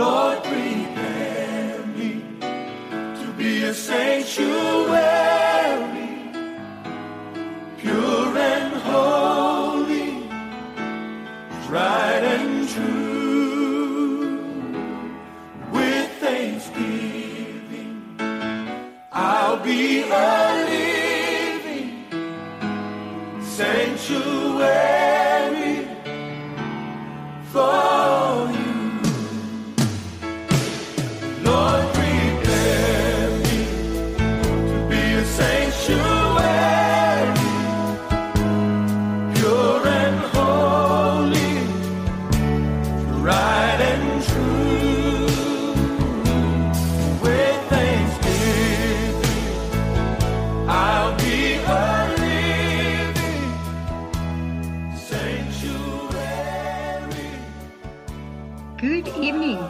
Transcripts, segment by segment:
Lord, prepare me to be a sanctuary, pure and holy, tried and true. With thanksgiving, I'll be a living sanctuary for you.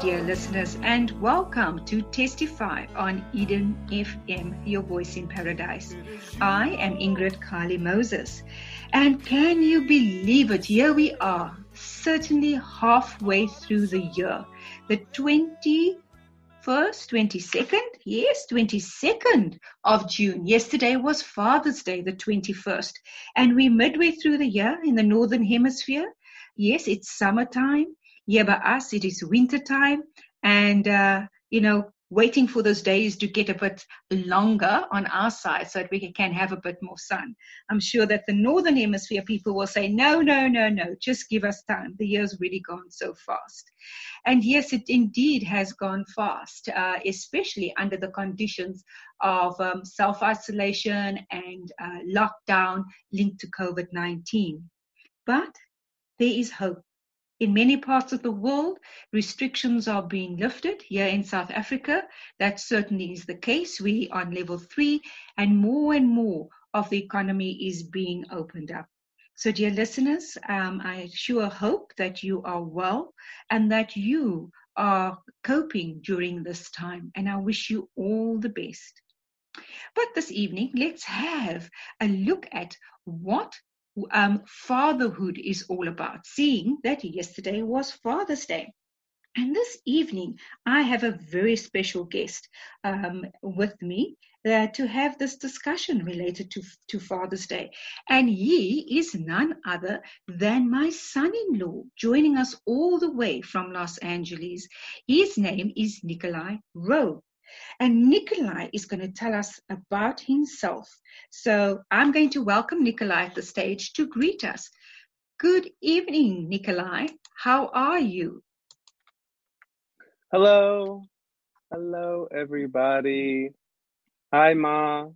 Dear listeners, and welcome to Testify on Eden FM, your voice in paradise. I am Ingrid Carly Moses, and can you believe it? Here we are, certainly halfway through the year, the 22nd of June. Yesterday was Father's Day, the 21st, and we're midway through the year in the Northern Hemisphere. Yes, it's summertime. Here by us, it is winter time, and, waiting for those days to get a bit longer on our side so that we can have a bit more sun. I'm sure that the Northern Hemisphere people will say, no, just give us time. The year's really gone so fast. And yes, it indeed has gone fast, especially under the conditions of self-isolation and lockdown linked to COVID-19. But there is hope. In many parts of the world, restrictions are being lifted. Here in South Africa, that certainly is the case. We are on level 3, and more of the economy is being opened up. So, dear listeners, I sure hope that you are well and that you are coping during this time. And I wish you all the best. But this evening, let's have a look at what fatherhood is all about, seeing that yesterday was Father's Day. And this evening, I have a very special guest with me to have this discussion related to Father's Day. And he is none other than my son-in-law, joining us all the way from Los Angeles. His name is Nikolai Rowe. And Nikolai is going to tell us about himself. So I'm going to welcome Nikolai at the stage to greet us. Good evening, Nikolai. How are you? Hello. Hello, everybody. Hi, Ma.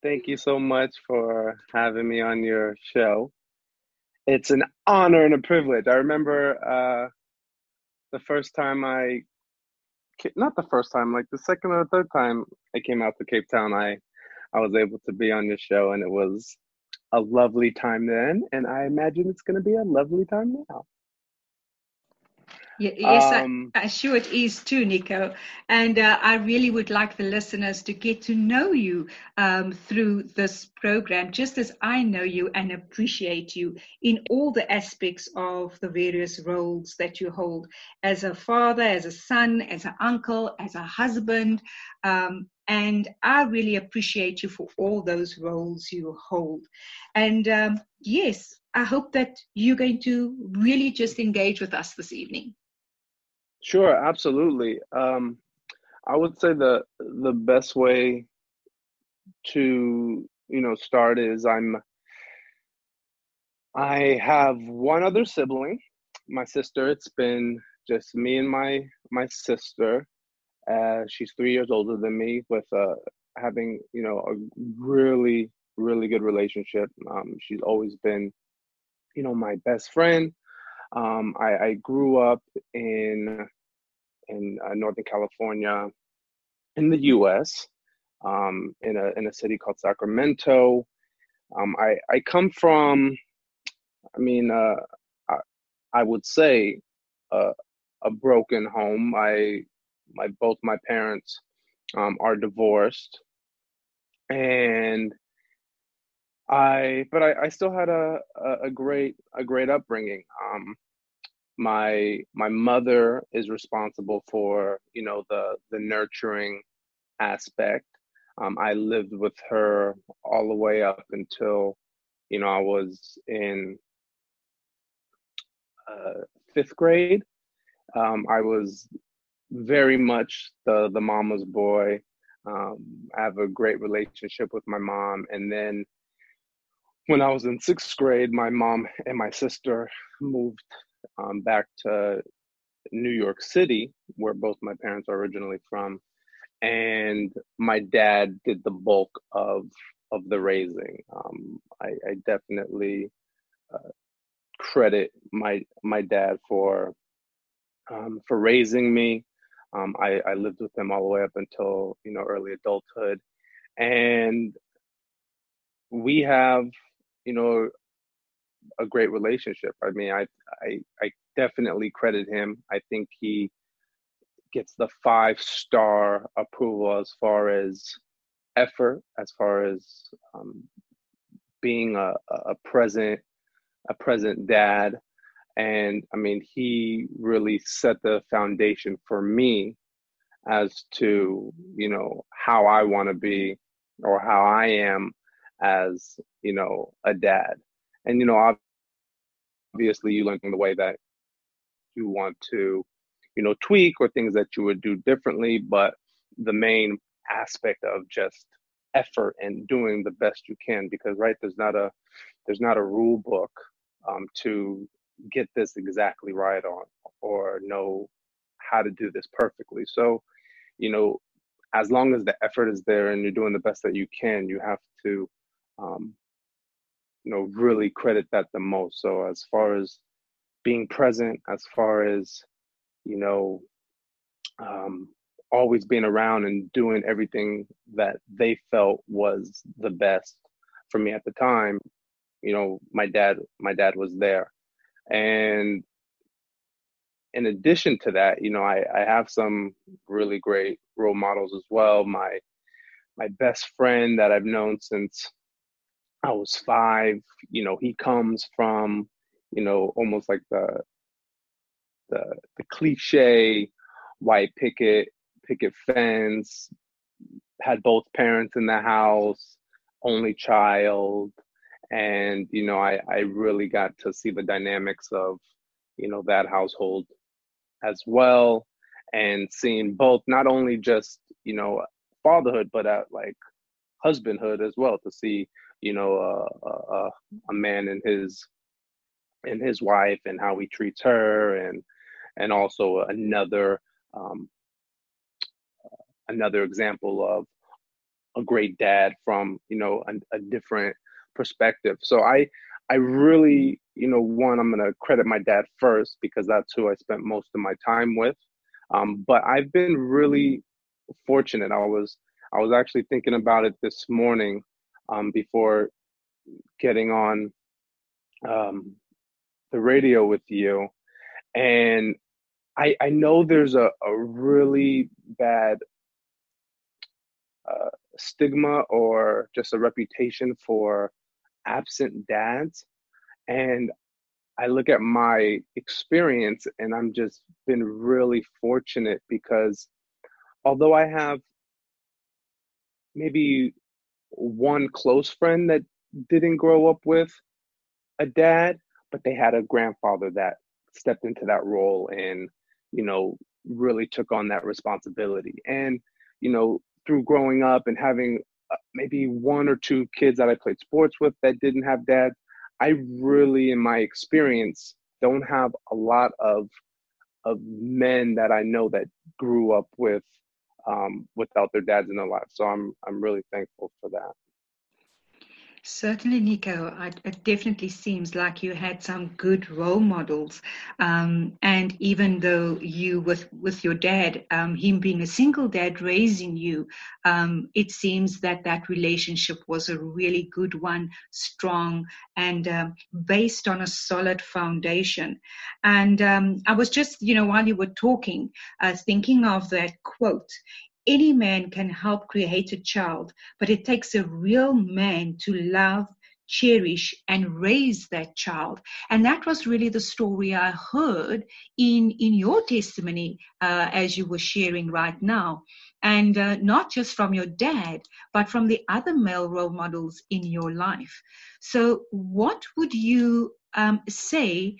Thank you so much for having me on your show. It's an honor and a privilege. I remember the second or third time I came out to Cape Town, I was able to be on your show, and it was a lovely time then, and I imagine it's going to be a lovely time now. Yes, I sure it is too, Nico. And I really would like the listeners to get to know you through this program, just as I know you and appreciate you in all the aspects of the various roles that you hold as a father, as a son, as an uncle, as a husband. And I really appreciate you for all those roles you hold. And yes, I hope that you're going to really just engage with us this evening. Sure, absolutely. I would say the best way to start is I have one other sibling, my sister. It's been just me and my sister. She's 3 years older than me, with having a really, really good relationship. She's always been my best friend. I grew up in Northern California, in the U.S., in a city called Sacramento. I come from, I would say, a broken home. Both my parents are divorced, and I still had a great upbringing. My mother is responsible for, you know, the nurturing aspect. I lived with her all the way up until, you know, I was in fifth grade. I was very much the mama's boy. I have a great relationship with my mom. And then when I was in sixth grade, my mom and my sister moved back to New York City, where both my parents are originally from. And my dad did the bulk of the raising. I definitely credit my dad for raising me. I lived with him all the way up until, you know, early adulthood. And we have, you know, a great relationship. I mean, I definitely credit him. I think he gets the 5-star approval as far as effort, as far as being a present dad. And I mean, he really set the foundation for me as to, you know, how I want to be or how I am as, you know, a dad. And, you know, obviously you learn the way that you want to, you know, tweak or things that you would do differently. But the main aspect of just effort and doing the best you can, because, right, there's not a rule book to get this exactly right on, or know how to do this perfectly. So, you know, as long as the effort is there and you're doing the best that you can, you have to, you know, really credit that the most. So as far as being present, as far as, you know, always being around and doing everything that they felt was the best for me at the time, you know, my dad was there. And in addition to that, you know, I have some really great role models as well. My best friend that I've known since I was 5, you know, he comes from, you know, almost like the cliche white picket fence, had both parents in the house, only child. And, you know, I really got to see the dynamics of, you know, that household as well, and seeing both, not only just, you know, fatherhood, but at like husbandhood as well, to see, you know, a man and his wife and how he treats her, and also another example of a great dad from, you know, a different perspective. So I really, you know, I'm going to credit my dad first, because that's who I spent most of my time with. But I've been really fortunate. I was actually thinking about it this morning before getting on the radio with you. And I know there's a really bad stigma, or just a reputation for absent dads. And I look at my experience, and I'm just been really fortunate, because although I have maybe one close friend that didn't grow up with a dad, but they had a grandfather that stepped into that role and, you know, really took on that responsibility. And, you know, through growing up and having maybe one or two kids that I played sports with that didn't have dads, I really, in my experience, don't have a lot of men that I know that grew up with without their dads in their lives. So I'm really thankful for that. Certainly, Nico, it definitely seems like you had some good role models. And even though you, with your dad, him being a single dad raising you, it seems that relationship was a really good one, strong, and based on a solid foundation. And I was just, you know, while you were talking, thinking of that quote. Any man can help create a child, but it takes a real man to love, cherish and raise that child. And that was really the story I heard in your testimony as you were sharing right now. And not just from your dad, but from the other male role models in your life. So what would you say,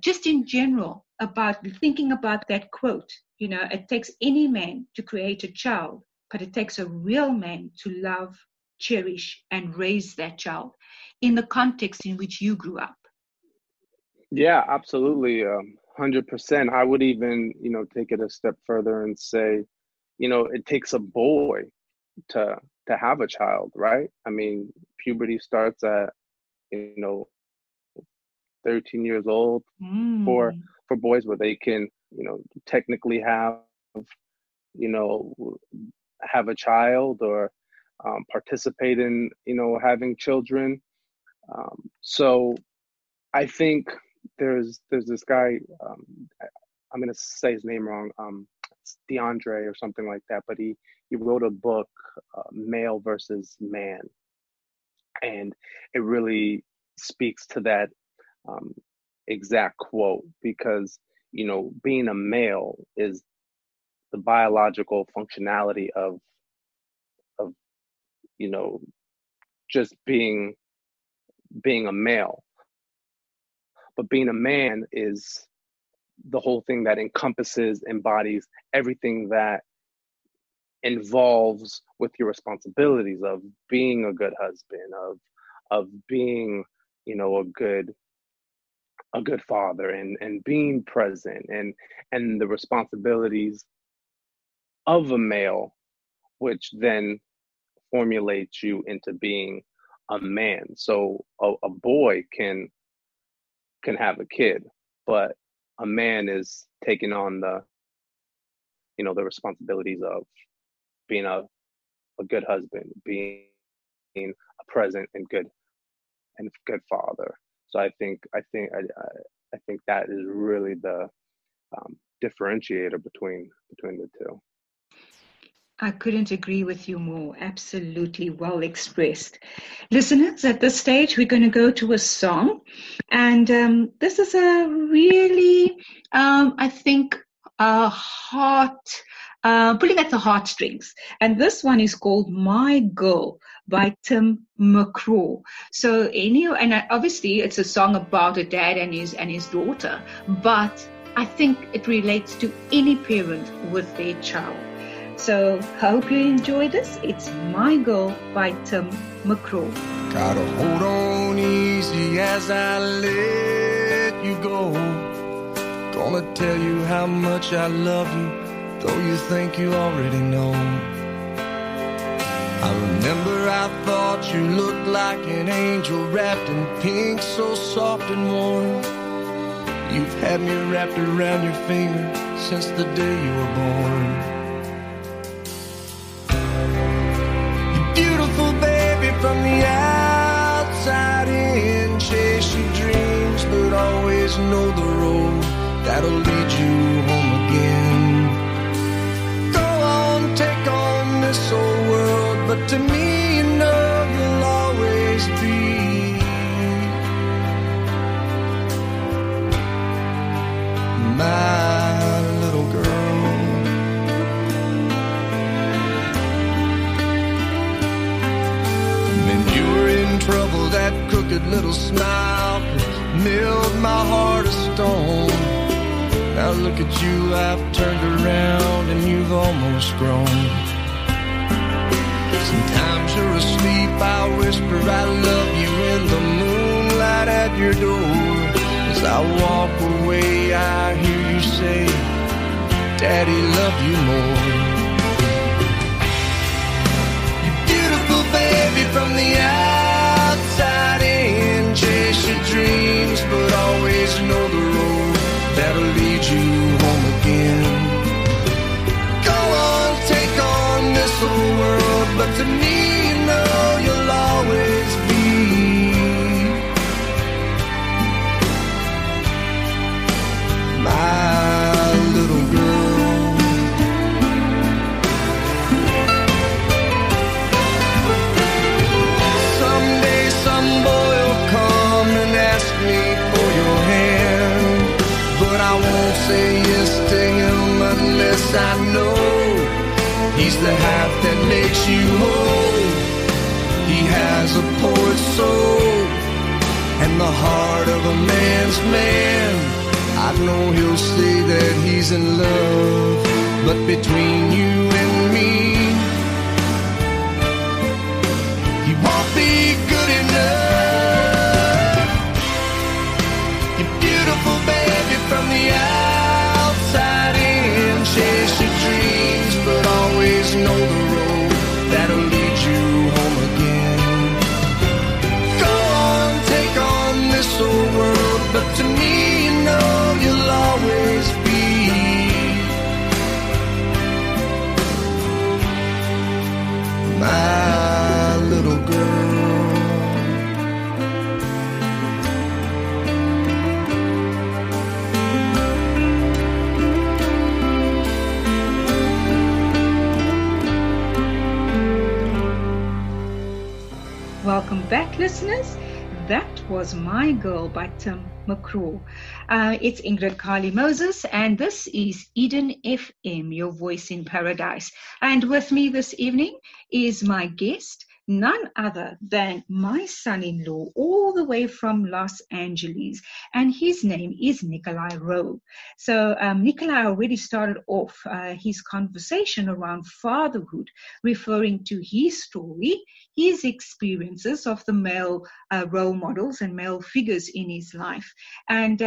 just in general, about thinking about that quote? You know, it takes any man to create a child, but it takes a real man to love, cherish, and raise that child in the context in which you grew up. Yeah, absolutely. 100%. I would even, take it a step further and say, it takes a boy to have a child, right? I mean, puberty starts at, 13 years old for boys, where they can, technically have a child or participate in, having children. So I think there's this guy, I'm going to say his name wrong, DeAndre or something like that, but he wrote a book, Male Versus Man, and it really speaks to that exact quote, because being a male is the biological functionality of just being a male, but being a man is the whole thing that encompasses, embodies everything that involves with your responsibilities of being a good husband, of being, a good father, and being present, and the responsibilities of a male, which then formulates you into being a man. So a boy can have a kid, but a man is taking on the, the responsibilities of being a good husband, being a present and good father. So I think that is really the differentiator between the two. I couldn't agree with you more. Absolutely well expressed. Listeners, at this stage, we're going to go to a song. And this is a really, pulling at the heartstrings. And this one is called My Girl by Tim McCraw. So obviously it's a song about a dad and his daughter, but I think it relates to any parent with their child. So, hope you enjoy this. It's My Girl by Tim McCraw. Gotta hold on easy as I let you go. Gonna tell you how much I love you, though you think you already know. I remember I thought you looked like an angel wrapped in pink, so soft and warm. You've had me wrapped around your finger since the day you were born. Beautiful baby from the outside in, chase your dreams, but always know the road that'll lead you home again. Go on, take on this old world, but to me you know you'll always be. My trouble, that crooked little smile milled my heart of stone. Now look at you, I've turned around and you've almost grown. Sometimes you're asleep, I whisper I love you in the moonlight at your door. As I walk away, I hear you say, Daddy, love you more. You beautiful baby from the eye, chase your dreams, but always know the road that'll lead you home again. Go on, take on this whole world, but to me you know you'll always be my little girl. So yes, I know. He's the half that makes you whole. He has a poet's soul and the heart of a man's man. I know he'll say that he's in love, but between you and me, he won't be good enough. You're beautiful, baby, from the outside in. Chase your dreams, but always know the road that'll lead you home again. Go on, take on this old world, but to me, you know you'll always be. My little girl. Welcome back, listeners. That was My Girl by Tim McCraw. It's Ingrid Carly Moses, and this is Eden FM, your voice in paradise. And with me this evening is my guest, none other than my son-in-law, all the way from Los Angeles, and his name is Nikolai Rowe. So Nikolai already started off his conversation around fatherhood, referring to his story, his experiences of the male role models and male figures in his life, and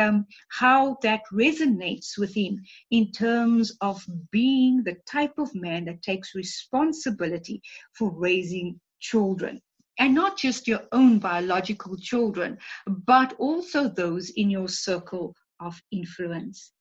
how that resonates with him in terms of being the type of man that takes responsibility for raising children, and not just your own biological children, but also those in your circle of influence.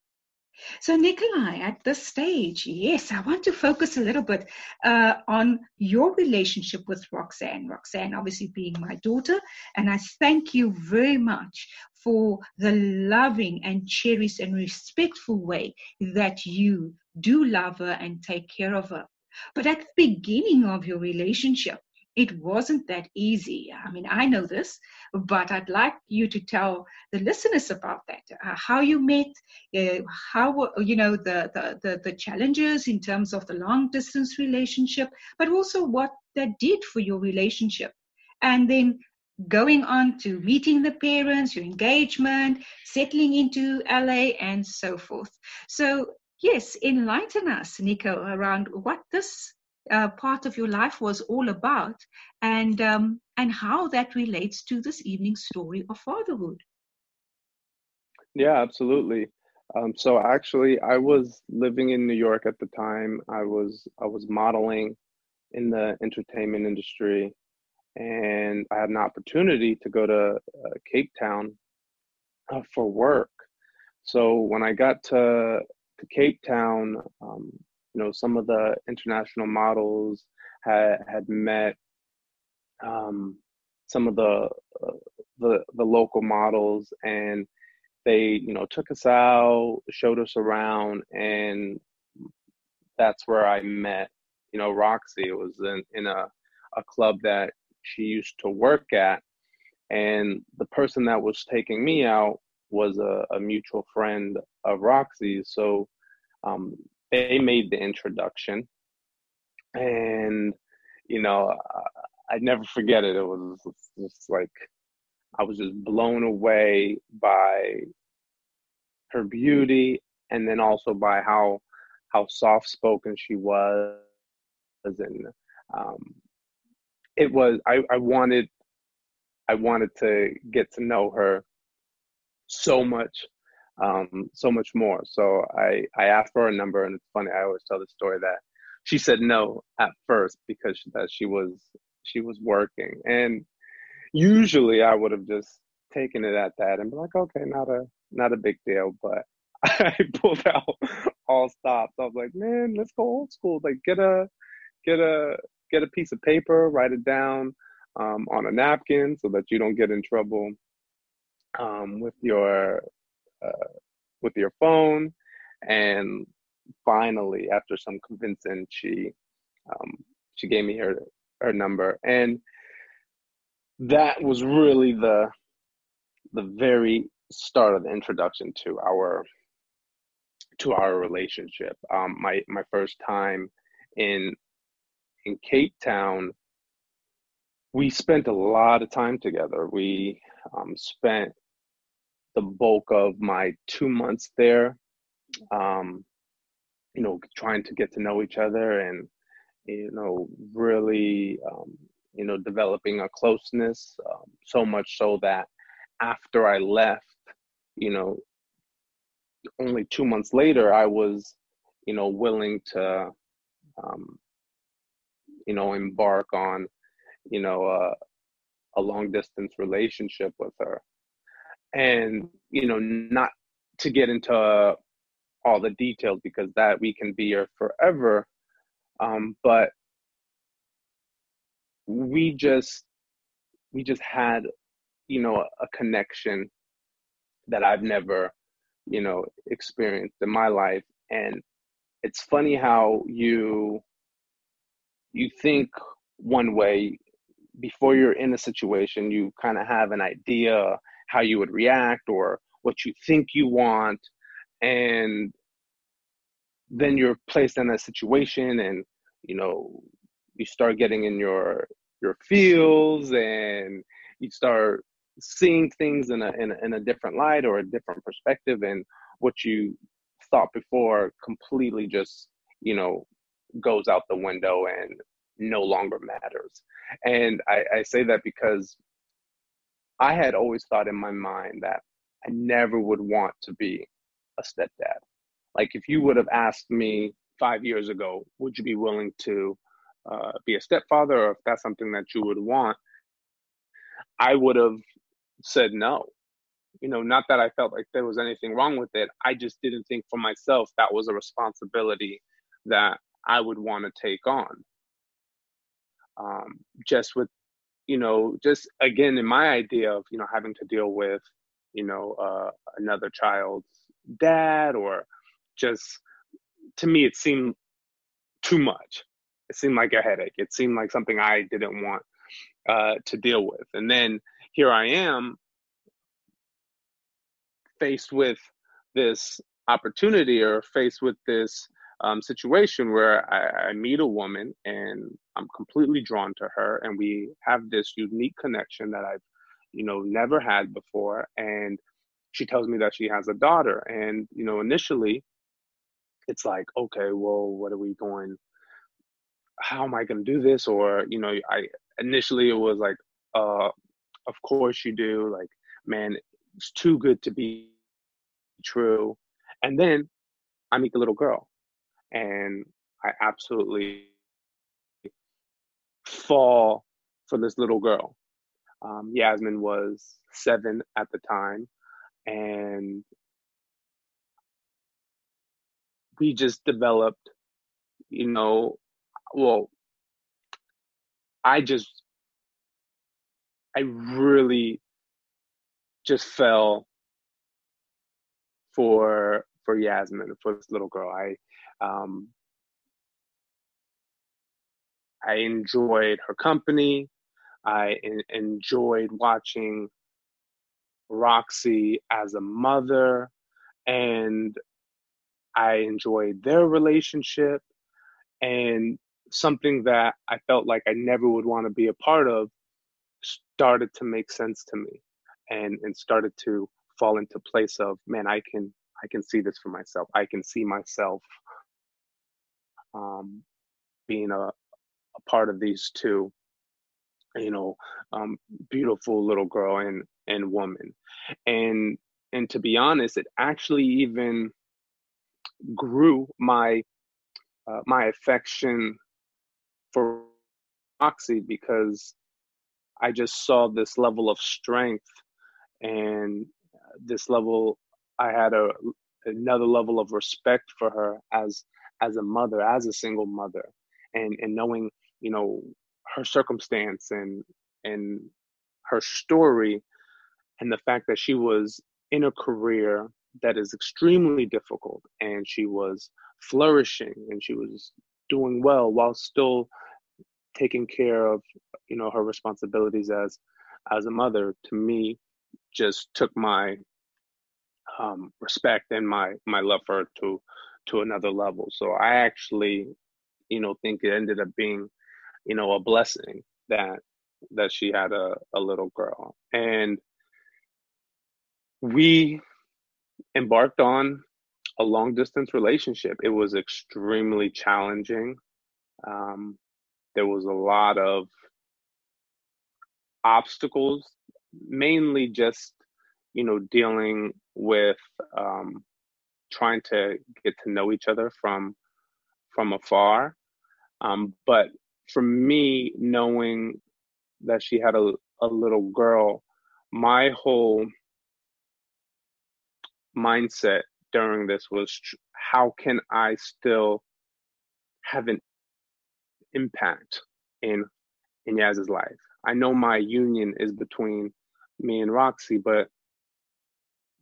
So Nikolai, at this stage, yes, I want to focus a little bit on your relationship with Roxanne. Roxanne obviously being my daughter, and I thank you very much for the loving and cherished and respectful way that you do love her and take care of her. But at the beginning of your relationship, it wasn't that easy. I mean, I know this, but I'd like you to tell the listeners about that, how you met, how, you know, the challenges in terms of the long distance relationship, but also what that did for your relationship. And then going on to meeting the parents, your engagement, settling into LA and so forth. So yes, enlighten us, Nico, around what this part of your life was all about, and how that relates to this evening's story of fatherhood. Yeah, absolutely. So actually, I was living in New York at the time. I was modeling in the entertainment industry, and I had an opportunity to go to Cape Town for work. So when I got to Cape Town, you know, some of the international models had met some of the local models, and they, you know, took us out, showed us around, and that's where I met, you know, Roxy. It was in a club that she used to work at, and the person that was taking me out was a mutual friend of Roxy's. So they made the introduction, and, you know, I'd never forget it. It was just like, I was just blown away by her beauty, and then also by how soft-spoken she was. And it was, I wanted to get to know her so much. So much more. So I asked for her number, and it's funny, I always tell the story that she said no at first because she was working. And usually I would have just taken it at that and be like, okay, not a big deal. But I pulled out all stops. I was like, man, let's go old school. Like get a piece of paper, write it down on a napkin so that you don't get in trouble with your phone. And finally, after some convincing, she gave me her number, and that was really the very start of the introduction to our to our relationship. My first time in Cape Town, we spent a lot of time together. We spent the bulk of my 2 months there, trying to get to know each other and, really, developing a closeness, so much so that after I left, only 2 months later, I was, willing to, embark on, a long distance relationship with her. And, not to get into all the details, because that we can be here forever. But we just had, a connection that I've never, experienced in my life. And it's funny how you think one way before you're in a situation. You kind of have an idea how you would react or what you think you want. And then you're placed in a situation and, you start getting in your feels and you start seeing things in a different light or a different perspective, and what you thought before completely just, goes out the window and no longer matters. And I say that because I had always thought in my mind that I never would want to be a stepdad. Like, if you would have asked me 5 years ago, would you be willing to be a stepfather, or if that's something that you would want, I would have said no. Not that I felt like there was anything wrong with it. I just didn't think for myself that was a responsibility that I would want to take on. Just with, just again, in my idea of, having to deal with, another child's dad, or just, to me, it seemed too much. It seemed like a headache. It seemed like something I didn't want to deal with. And then here I am faced with this opportunity, or faced with this situation where I meet a woman and I'm completely drawn to her, and we have this unique connection that I've, never had before. And she tells me that she has a daughter. And, initially it's like, okay, well, what are we doing? How am I going to do this? Or, initially it was like, of course you do. Like, man, it's too good to be true. And then I meet the little girl, and I absolutely fall for this little girl. Yasmin was 7 at the time, and we just developed, I really just fell for Yasmin, for this little girl. I enjoyed her company. I enjoyed watching Roxy as a mother, and I enjoyed their relationship, and something that I felt like I never would want to be a part of started to make sense to me, and started to fall into place of, man, I can see this for myself. I can see myself being a part of these two, beautiful little girl and woman. And to be honest, it actually even grew my affection for Roxy, because I just saw this level of strength, and this level, I had another level of respect for her as a mother, as a single mother, and knowing, her circumstance and her story, and the fact that she was in a career that is extremely difficult, and she was flourishing, and she was doing well while still taking care of, her responsibilities as a mother, to me just took my respect and my love for her to another level. So I actually, think it ended up being, a blessing that she had a little girl. And we embarked on a long distance relationship. It was extremely challenging. There was a lot of obstacles, mainly just, dealing with trying to get to know each other from afar. But for me, knowing that she had a little girl, my whole mindset during this was, how can I still have an impact in Yaz's life? I know my union is between me and Roxy, but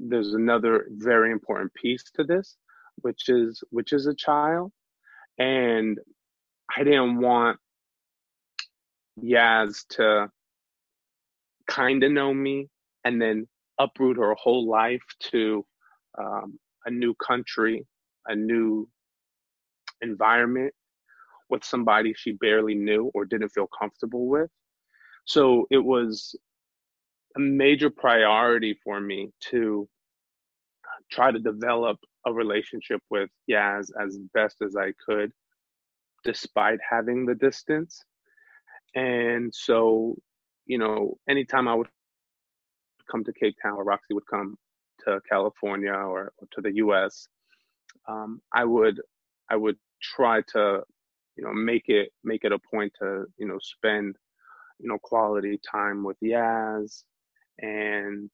there's another very important piece to this, which is a child. And I didn't want Yaz to kind of know me and then uproot her whole life to a new country, a new environment with somebody she barely knew or didn't feel comfortable with. So it was a major priority for me to try to develop a relationship with Yaz as best as I could, despite having the distance. And so, anytime I would come to Cape Town or Roxy would come to California or to the US, I would try to, make it a point to, spend, quality time with Yaz and,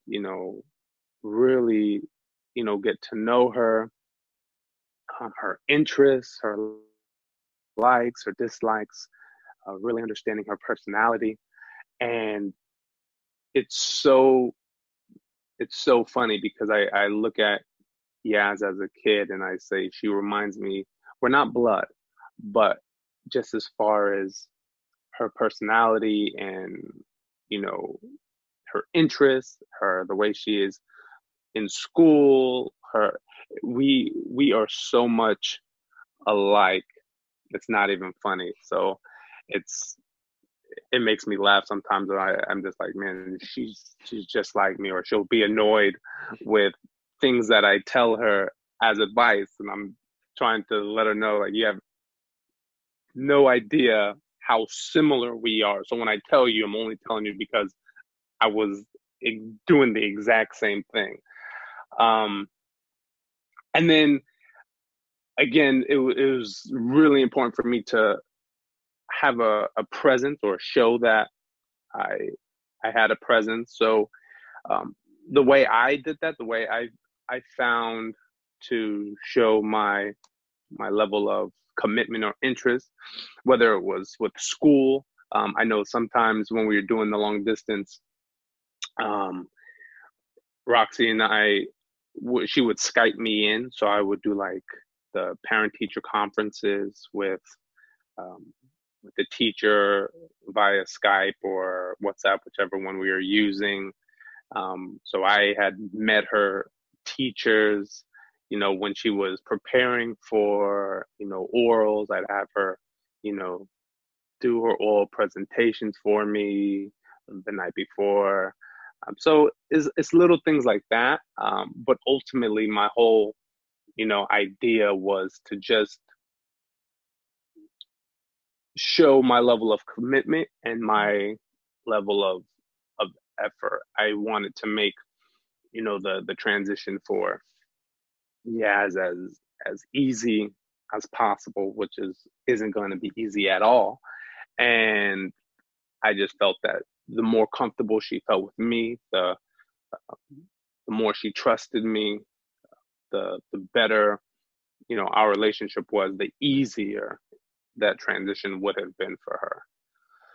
really, get to know her, her interests, her likes, her dislikes, really understanding her personality. And it's so funny because I look at Yaz as a kid and I say, she reminds me, we're not blood, but just as far as her personality and, her interests, the way she is in school, we are so much alike. It's not even funny. So it makes me laugh sometimes. I'm just like, man, she's just like me, or she'll be annoyed with things that I tell her as advice. And I'm trying to let her know, like, you have no idea how similar we are. So when I tell you, I'm only telling you because I was doing the exact same thing. And then again, it was really important for me to have a presence or show that I had a presence. So the way I did that, the way I found to show my level of commitment or interest, whether it was with school. I know sometimes when we were doing the long distance, Roxy and she would Skype me in. So I would do like the parent-teacher conferences with the teacher via Skype or WhatsApp, whichever one we were using. So I had met her teachers, when she was preparing for, orals. I'd have her, do her oral presentations for me the night before. So it's little things like that. But ultimately my whole, idea was to just show my level of commitment and my level of effort. I wanted to make, the transition for Yaz as easy as possible, which isn't going to be easy at all. And I just felt that the more comfortable she felt with me, the more she trusted me, the better, our relationship was, the easier that transition would have been for her.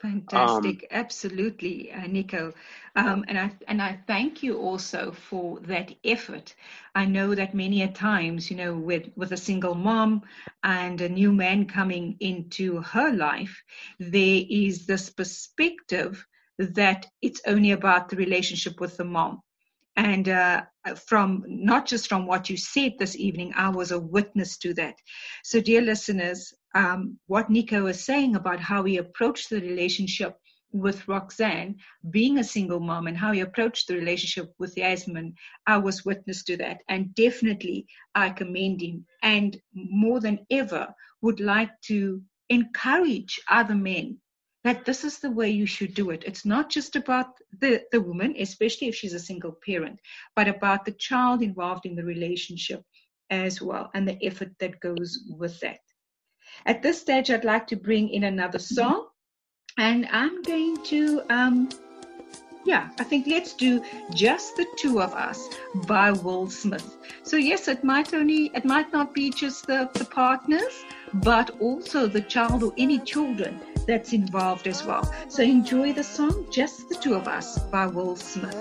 Fantastic. Absolutely, Nico. And I thank you also for that effort. I know that many a times, with a single mom and a new man coming into her life, there is this perspective that it's only about the relationship with the mom. And from not just from what you said this evening, I was a witness to that. So, dear listeners, what Nico was saying about how he approached the relationship with Roxanne being a single mom and how he approached the relationship with Yasmin, I was witness to that. And definitely I commend him, and more than ever would like to encourage other men that this is the way you should do it. It's not just about the woman, especially if she's a single parent, but about the child involved in the relationship as well and the effort that goes with that. At this stage, I'd like to bring in another song, and I'm going to, I think let's do Just the Two of Us by Will Smith. So yes, it might not be just the partners, but also the child or any children that's involved as well. So enjoy the song Just the Two of Us by Will Smith.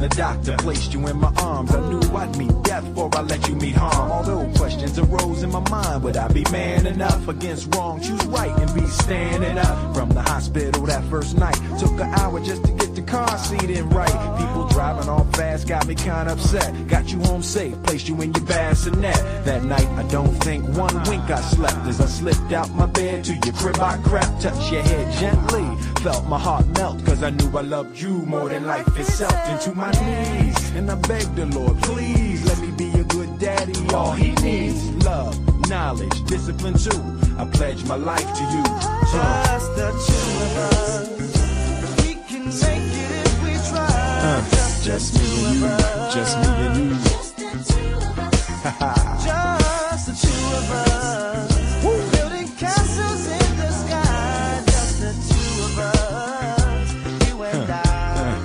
The doctor placed you in my arms. I knew I'd meet death before I let you meet harm. Although questions arose in my mind, would I be man enough against wrong? Choose right and be standing up. From the hospital that first night, took an hour just to get the car seat in right. People driving all fast got me kind of upset. Got you home safe, placed you in your bassinet. That night I don't think one wink I slept. As I slipped out my bed to your crib I crept. Touched your head gently, felt my heart melt. Cause I knew I loved you more than life itself. Into my knees, and I beg the Lord, please let me be a good daddy. All he needs, love, knowledge, discipline too. I pledge my life to you. Just the two of us. We can make it if we try. Just me and you. Just me and you. Just the two of us. Just the two of us. Building castles in the sky. Just the two of us. You and I.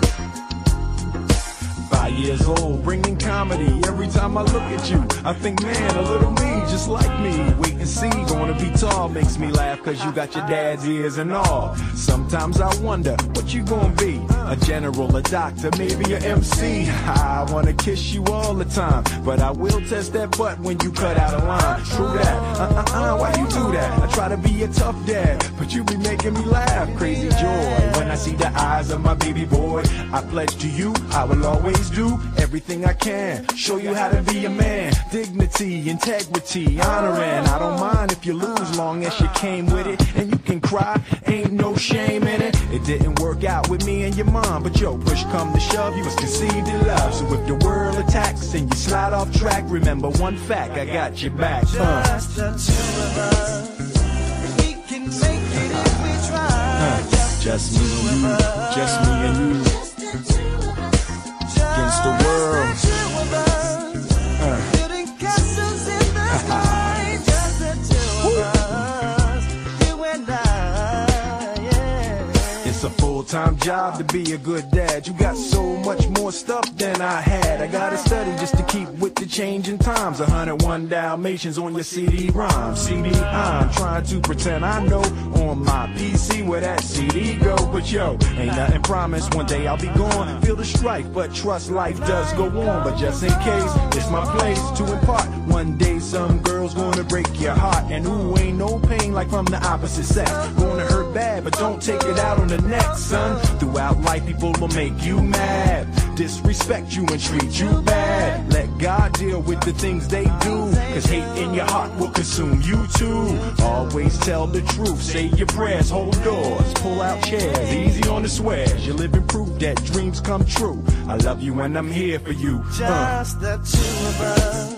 5 years old, bringing comedy. Every time I look at you, I think, man, a little me, just like me. Wait and see, gonna be tall, makes me laugh, cause you got your dad's ears and all. Sometimes I wonder, what you gonna be? A general, a doctor, maybe a MC. I wanna kiss you all the time, but I will test that butt when you cut out a line. True that, why you do that? I try to be a tough dad, but you be making me laugh. Crazy joy, when I see the eyes of my baby boy, I pledge to you, I will always do everything I can, show you how to be a man. Dignity, integrity, honor, and I don't mind if you lose, long as you came with it. And you can cry, ain't no shame in it. It didn't work out with me and your mom, but yo, push come to shove, you was conceived in love. So if the world attacks and you slide off track, remember one fact, I got your back. Just the two of us, we can make it if we try. Just me and you, just me and you. Just the two of us. Against the world. Just the two of us. Building castles in the sky. Just the two of us. You and I. Yeah. It's a full-time job to be a good dad. You got so much more stuff than I had. I gotta study just to keep with the changing times. 101 Dalmatians on your CD-ROM. CD, I'm trying to pretend I know. On my PC where that CD go. But yo, ain't nothing promised. One day I'll be gone. Feel the strife, but trust life does go on. But just in case, it's my place to impart. One day some girl's gonna break your heart. And ooh, ain't no pain like from the opposite sex. Gonna hurt bad, but don't take it out on the next, son. Throughout life, people will make you mad, disrespect you and treat you bad. Let God deal with the things they do, cause hate in your heart will consume you too. Always tell the truth, say your prayers, hold doors, pull out chairs, easy on the swears. You're living proof that dreams come true. I love you and I'm here for you. Just the two of us.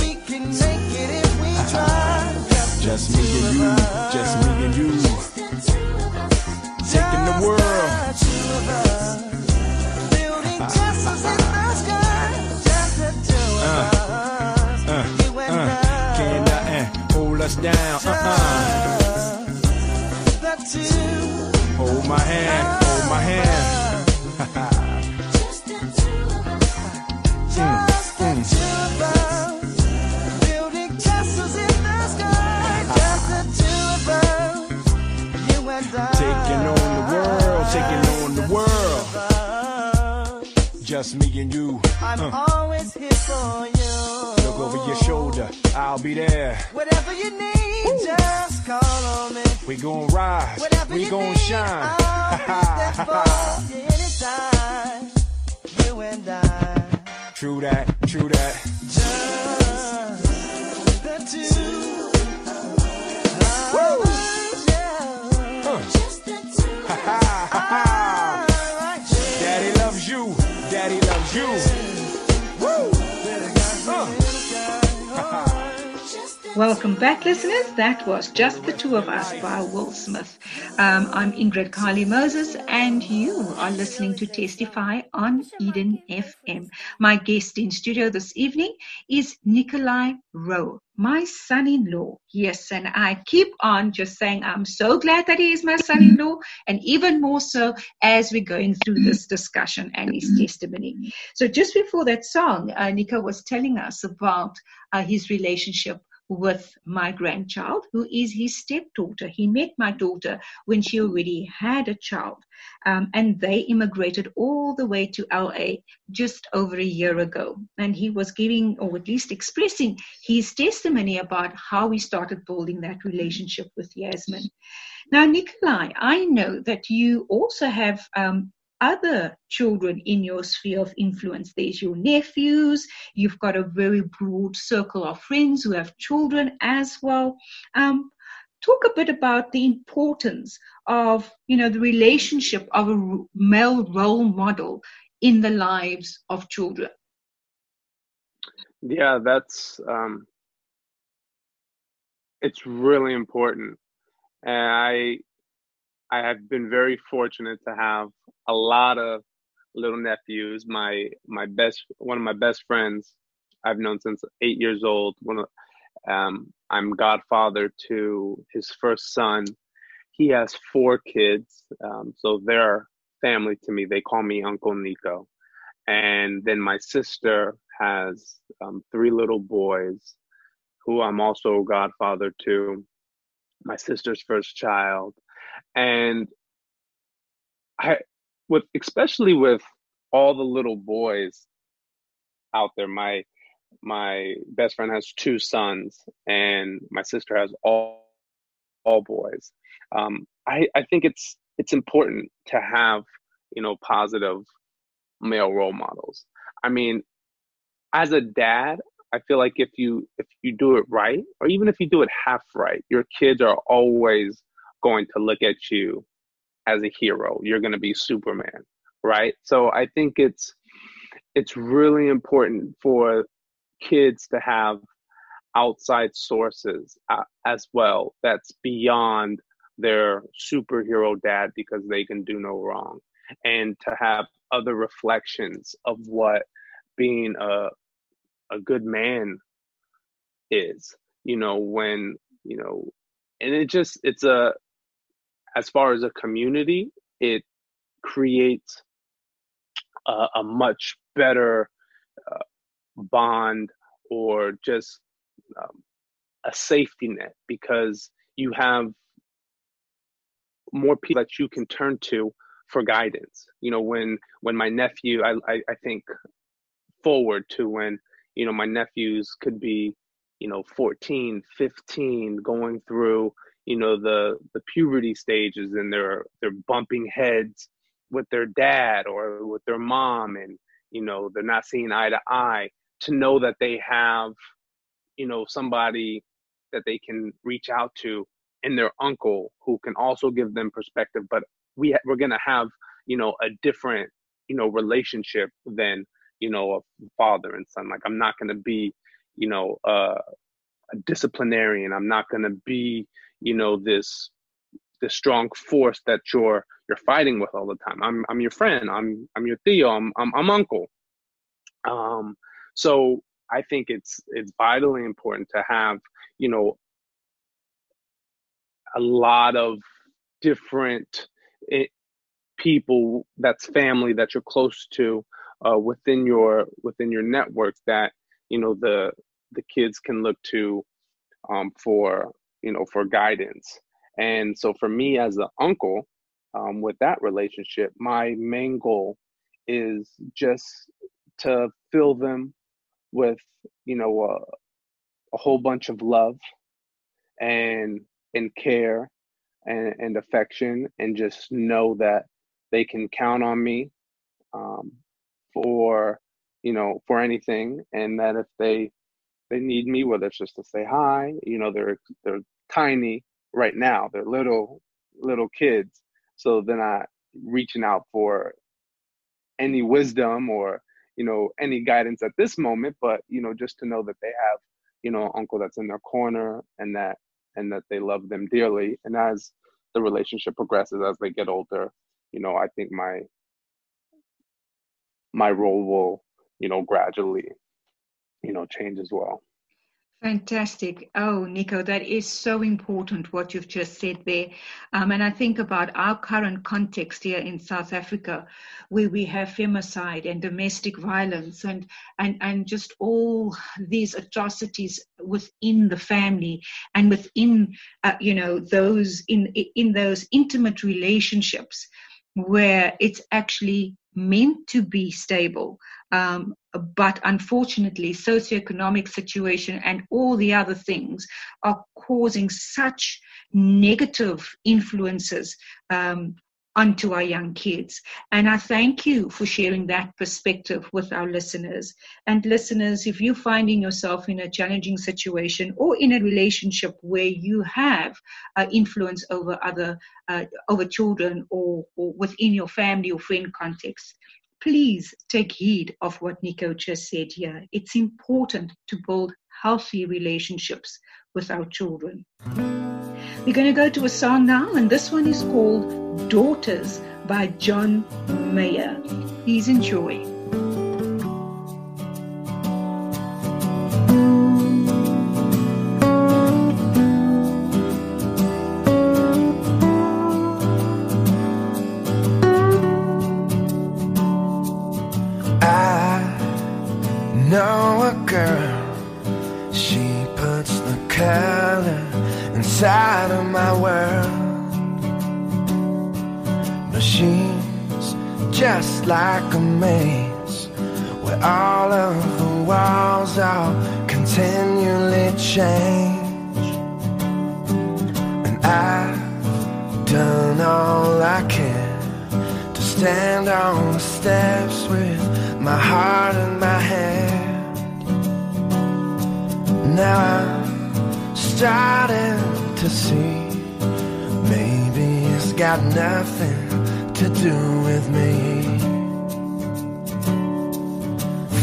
We can make it if we try. Just me and you, just me and you. Taking the world. Just the two of us. Building castles in the sky. Just the two of us. You and I. Can't nothing hold us down. The two. Hold my hand, hold my hand. Just the two of us. Just the two of us. Building castles in the sky. Just the two of us. just me and you. I'm always here for you. Look over your shoulder, I'll be there. Whatever you need, ooh, just call on me. We gon' rise, whatever we gon' shine. I'll be there for you anytime, you and I. True that, true that. Just the two. Woo! Just the two. Ha ha ha ha. Daddy loves you. Woo. Welcome back, listeners. That was Just the Two of Us by Will Smith. I'm Ingrid Carly Moses, and you are listening to Testify on Eden FM. My guest in studio this evening is Nikolai Rowe, my son-in-law. Yes, and I keep on just saying I'm so glad that he is my son-in-law, and even more so as we're going through this discussion and his testimony. So just before that song, Nico was telling us about his relationship with my grandchild, who is his stepdaughter. He met my daughter when she already had a child, and they immigrated all the way to LA just over a year ago. And he was giving, or at least expressing, his testimony about how he started building that relationship with Yasmin. Now, Nikolai, I know that you also have other children in your sphere of influence. There's your nephews, you've got a very broad circle of friends who have children as well. Talk a bit about the importance of, you know, the relationship of a male role model in the lives of children. Yeah, that's, it's really important. And I have been very fortunate to have a lot of little nephews. One of my best friends I've known since 8 years old. I'm godfather to his first son. He has four kids, so they're family to me. They call me Uncle Nico. And then my sister has three little boys who I'm also godfather to. My sister's first child. And especially with all the little boys out there, my best friend has two sons, and my sister has all boys. I think it's important to have, you know, positive male role models. I mean, as a dad, I feel like if you do it right, or even if you do it half right, your kids are always going to look at you as a hero. You're going to be Superman, right? So I think it's really important for kids to have outside sources as well that's beyond their superhero dad, because they can do no wrong, and to have other reflections of what being a good man is, you know, when, you know, and as far as a community, it creates a much better bond, or just a safety net, because you have more people that you can turn to for guidance. You know, when my nephew, I think forward to when, you know, my nephews could be, you know, 14, 15, going through, you know, the puberty stages, and they're bumping heads with their dad or with their mom, and, you know, they're not seeing eye to eye, to know that they have, you know, somebody that they can reach out to, and their uncle, who can also give them perspective. But we're going to have, you know, a different, you know, relationship than, you know, a father and son. Like, I'm not going to be, you know, a disciplinarian. I'm not going to be, you know, this strong force that you're fighting with all the time. I'm your friend. I'm your Theo. I'm uncle. So I think it's vitally important to have, you know, a lot of different people, that's family, that you're close to, within your network, that, you know, the kids can look to for guidance. And so for me as an uncle, with that relationship, my main goal is just to fill them with, you know, a whole bunch of love and care and affection, and just know that they can count on me for, you know, for anything. And that if they need me, whether it's just to say hi, you know, they're tiny right now, they're little kids, so they're not reaching out for any wisdom or, you know, any guidance at this moment, but, you know, just to know that they have, you know, an uncle that's in their corner, and that they love them dearly. And as the relationship progresses, as they get older, you know, I think my role will, you know, gradually, you know, change as well. Fantastic. Oh, Nico, that is so important what you've just said there. And I think about our current context here in South Africa, where we have femicide and domestic violence and just all these atrocities within the family and within, you know, those in those intimate relationships where it's actually meant to be stable. But unfortunately, socioeconomic situation and all the other things are causing such negative influences onto our young kids. And I thank you for sharing that perspective with our listeners. And listeners, if you're finding yourself in a challenging situation or in a relationship where you have influence over other, over children or within your family or friend context, please take heed of what Nico just said here. It's important to build healthy relationships with our children. We're going to go to a song now, and this one is called Daughters by John Mayer. Please enjoy. Out of my world, but she's just like a maze where all of the walls all continually change. And I've done all I can to stand on the steps with my heart in my hand. Now I'm starting to see, maybe it's got nothing to do with me.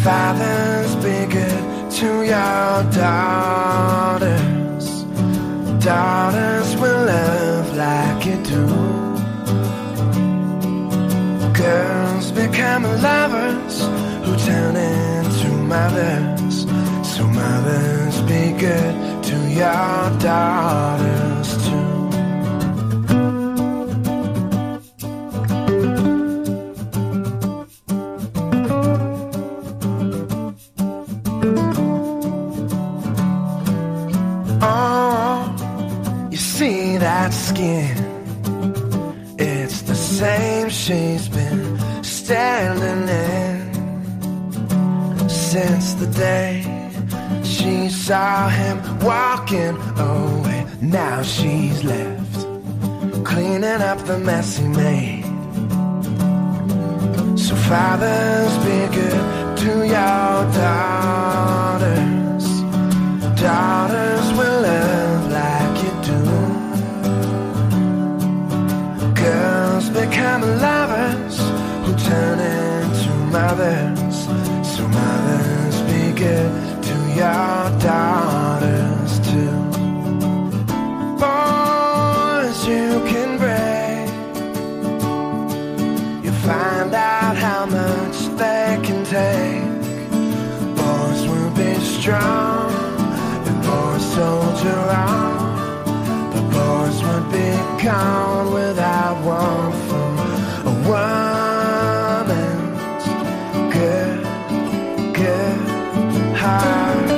Fathers, be good to your daughters. Daughters will love like you do. Girls become lovers who turn into mothers. So mothers, be good to your daughters too. Oh, you see that skin? It's the same she's been standing in since the day she saw him walking away. Now she's left cleaning up the mess he made. So fathers, be good to your daughters. Daughters will love like you do. Girls become lovers who turn into mothers. So mothers, be good your daughters too. Boys, you can break. You find out how much they can take. Boys will be strong, and boys soldier on. But boys would be gone without one from a woman's good heart.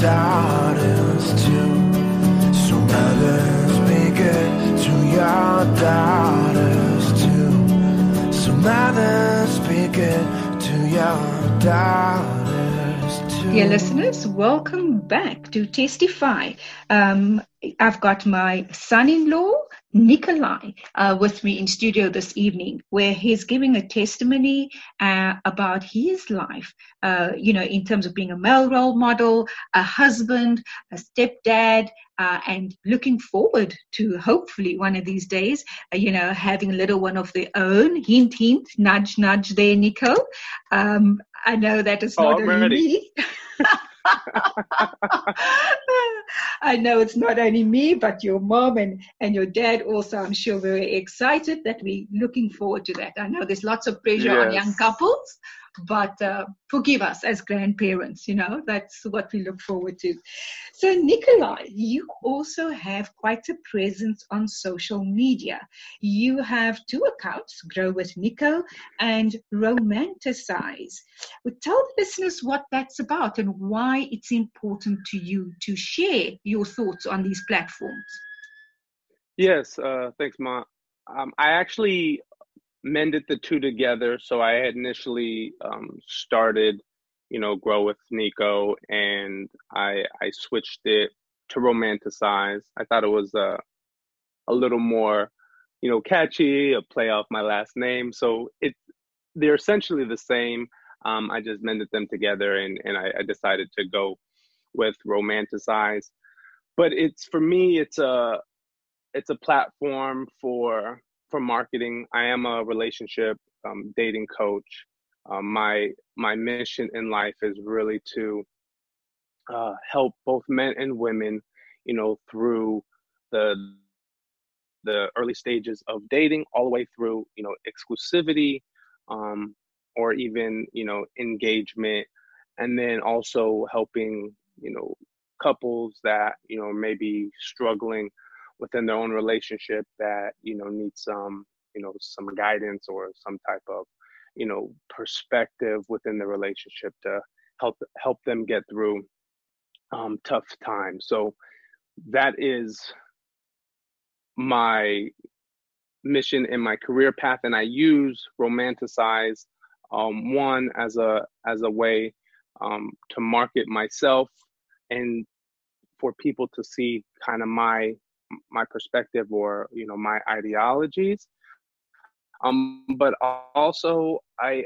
doubt is too. So mothers be good to your daughters too. So mothers be good to your daughters too. Dear listeners, welcome back to Testify. I've got my son-in-law, Nikolai, with me in studio this evening, where he's giving a testimony about his life, in terms of being a male role model, a husband, a stepdad, and looking forward to hopefully one of these days, having a little one of their own. Hint, hint, nudge, nudge there, Nico. I know that is not only me. I know it's not only me, but your mom and your dad also, I'm sure, very excited that we're looking forward to that. I know there's lots of pressure on young couples, but forgive us as grandparents, that's what we look forward to. So, Nikolai, you also have quite a presence on social media. You have two accounts, Grow with Nico and Rowemantize. Well, tell the listeners what that's about and why it's important to you to share your thoughts on these platforms. Yes, thanks, Ma. I actually mended the two together. So I had initially started, Grow with Nico, and I switched it to Rowemantize. I thought it was a little more, catchy, a play off my last name. So they're essentially the same. I just mended them together, and I decided to go with Rowemantize. But it's a platform for marketing. I am a relationship dating coach. My mission in life is really to help both men and women, through the early stages of dating, all the way through, exclusivity, or even, engagement, and then also helping, couples that, may be struggling within their own relationship that, need some guidance or some type of, perspective within the relationship to help them get through tough times. So that is my mission in my career path. And I use Rowemantize, one, as a way to market myself and for people to see kind of my perspective or, my ideologies. But also I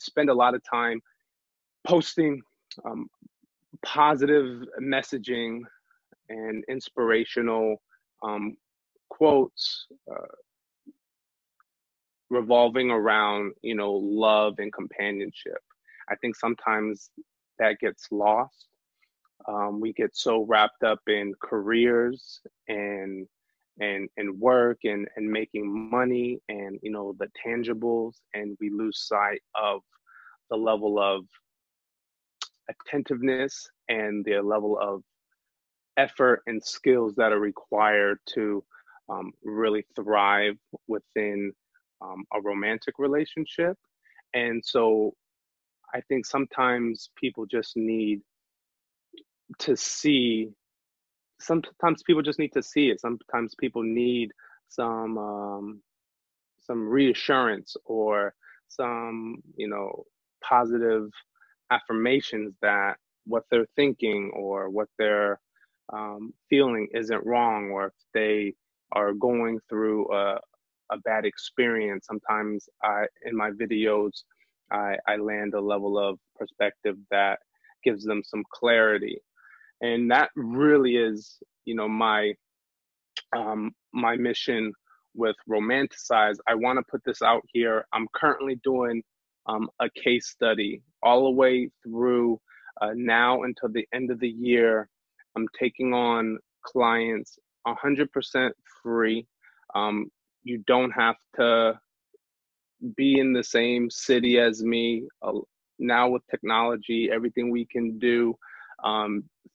spend a lot of time posting positive messaging and inspirational quotes revolving around, love and companionship. I think sometimes that gets lost. We get so wrapped up in careers and work and making money and, the tangibles, and we lose sight of the level of attentiveness and the level of effort and skills that are required to really thrive within a romantic relationship. And so I think sometimes people just need to see it. Sometimes people need some reassurance or some, positive affirmations that what they're thinking or what they're feeling isn't wrong, or if they are going through a bad experience. Sometimes in my videos, I land a level of perspective that gives them some clarity. And that really is, my mission with Rowemantize. I want to put this out here. I'm currently doing a case study all the way through now until the end of the year. I'm taking on clients 100% free. You don't have to be in the same city as me. Now with technology, everything we can do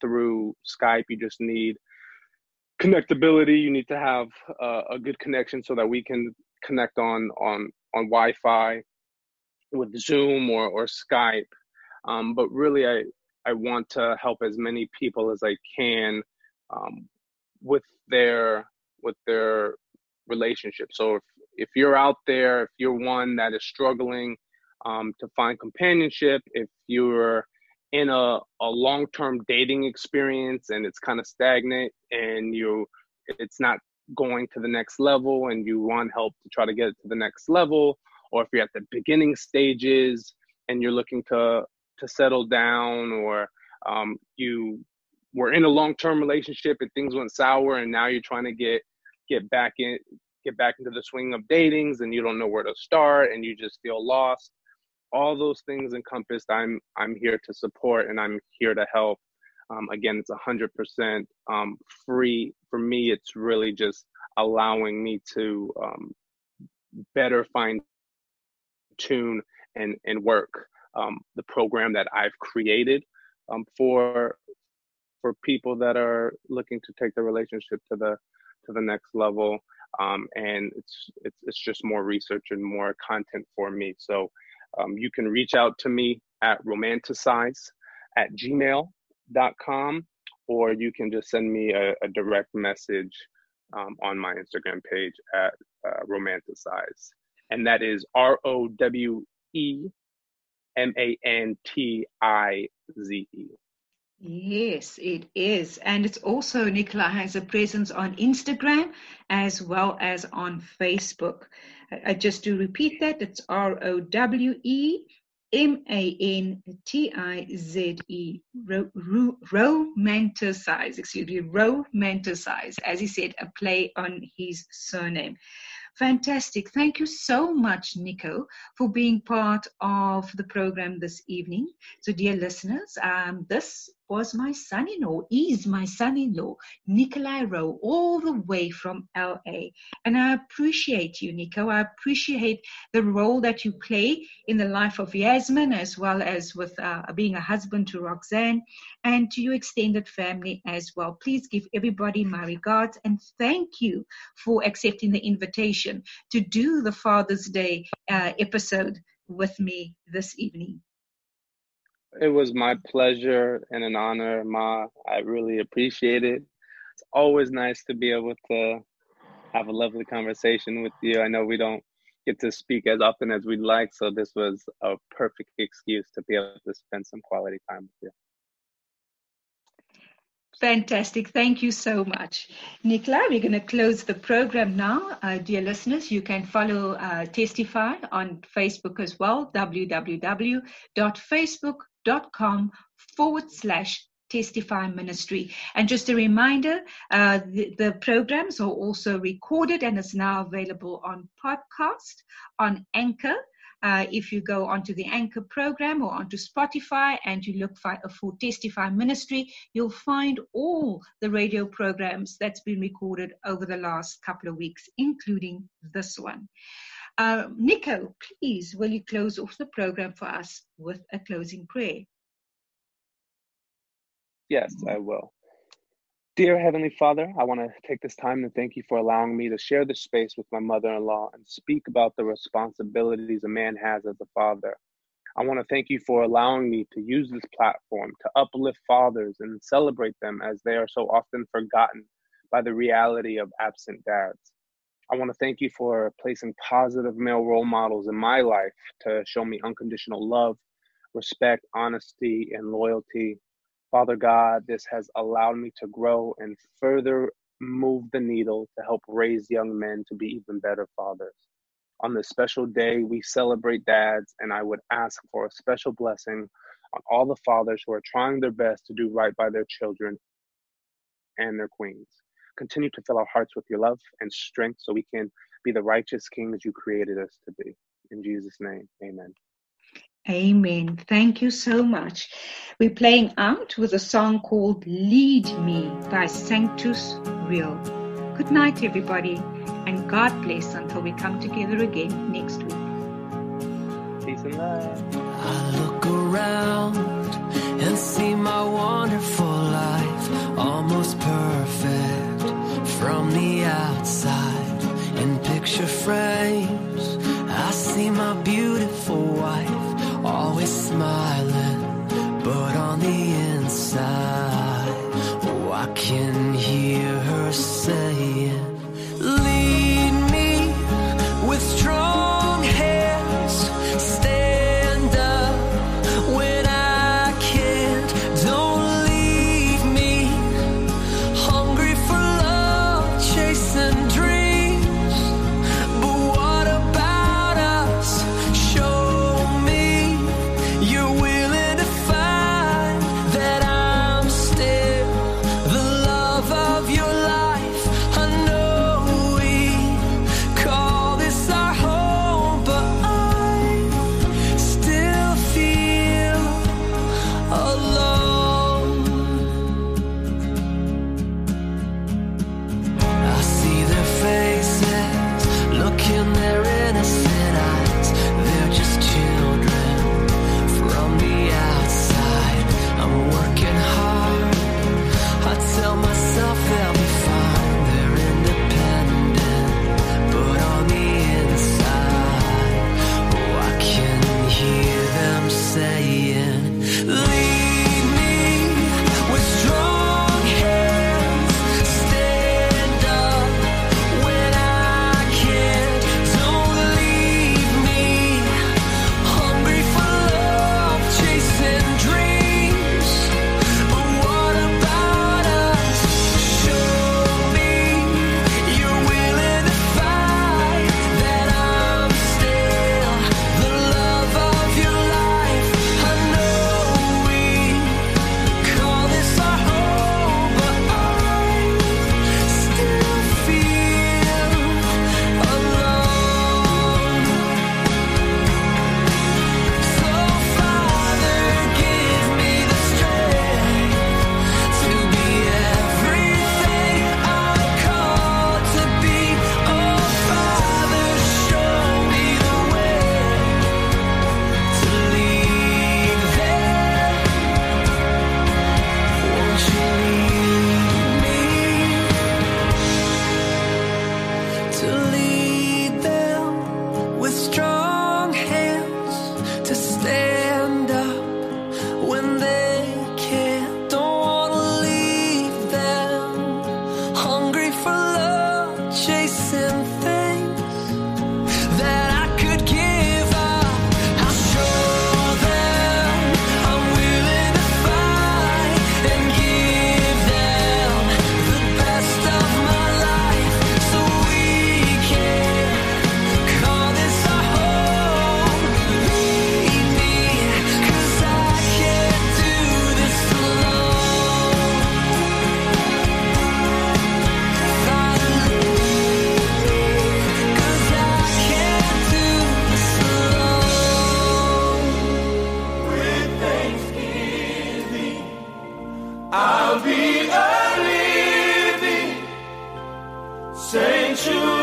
through Skype, you just need connectability. You need to have a good connection so that we can connect on Wi-Fi with Zoom or Skype. But really, I want to help as many people as I can with their relationship. So if you're out there, if you're one that is struggling to find companionship, if you're in a long-term dating experience and it's kind of stagnant and it's not going to the next level and you want help to try to get it to the next level, or if you're at the beginning stages and you're looking to settle down, or you were in a long-term relationship and things went sour and now you're trying to get back into the swing of datings and you don't know where to start and you just feel lost. All those things encompassed, I'm here to support and I'm here to help. Again, it's 100% free. For me, it's really just allowing me to better fine-tune and work the program that I've created for people that are looking to take their relationship to the next level. And it's just more research and more content for me. So you can reach out to me at rowemantize@gmail.com, or you can just send me a direct message on my Instagram page at rowemantize. And that is ROWEMANTIZE. Yes, it is. And it's also, Nikolai has a presence on Instagram as well as on Facebook. I just to repeat that, it's ROWEMANTIZE, Rowemantize, Rowemantize, as he said, a play on his surname. Fantastic. Thank you so much, Nico, for being part of the program this evening. So, dear listeners, this was my son-in-law, Nikolai Rowe, all the way from LA. And I appreciate you, Nico. I appreciate the role that you play in the life of Yasmin, as well as with being a husband to Roxanne and to your extended family as well. Please give everybody my regards and thank you for accepting the invitation to do the Father's Day episode with me this evening. It was my pleasure and an honor, Ma. I really appreciate it. It's always nice to be able to have a lovely conversation with you. I know we don't get to speak as often as we'd like, so this was a perfect excuse to be able to spend some quality time with you. Fantastic. Thank you so much. Nikolai, we're going to close the program now. Dear listeners, you can follow Testify on Facebook as well, facebook.com/Testify Ministry. And just a reminder, the programs are also recorded and is now available on podcast, on Anchor. If you go onto the Anchor program or onto Spotify and you look for Testify Ministry, you'll find all the radio programs that's been recorded over the last couple of weeks, including this one. Nico, please, will you close off the program for us with a closing prayer? Yes, I will. Dear Heavenly Father, I want to take this time to thank you for allowing me to share this space with my mother-in-law and speak about the responsibilities a man has as a father. I want to thank you for allowing me to use this platform to uplift fathers and celebrate them, as they are so often forgotten by the reality of absent dads. I want to thank you for placing positive male role models in my life to show me unconditional love, respect, honesty, and loyalty. Father God, this has allowed me to grow and further move the needle to help raise young men to be even better fathers. On this special day, we celebrate dads, and I would ask for a special blessing on all the fathers who are trying their best to do right by their children and their queens. Continue to fill our hearts with your love and strength so we can be the righteous kings you created us to be. In Jesus' name, amen. Amen. Thank you so much. We're playing out with a song called Lead Me by Sanctus Real. Good night, everybody, and God bless until we come together again next week. Peace and love. I look around and see my wonderful life, almost perfect from the outside. In picture frames, I see my beautiful wife, always smiling, but on the I'll be a living sanctuary.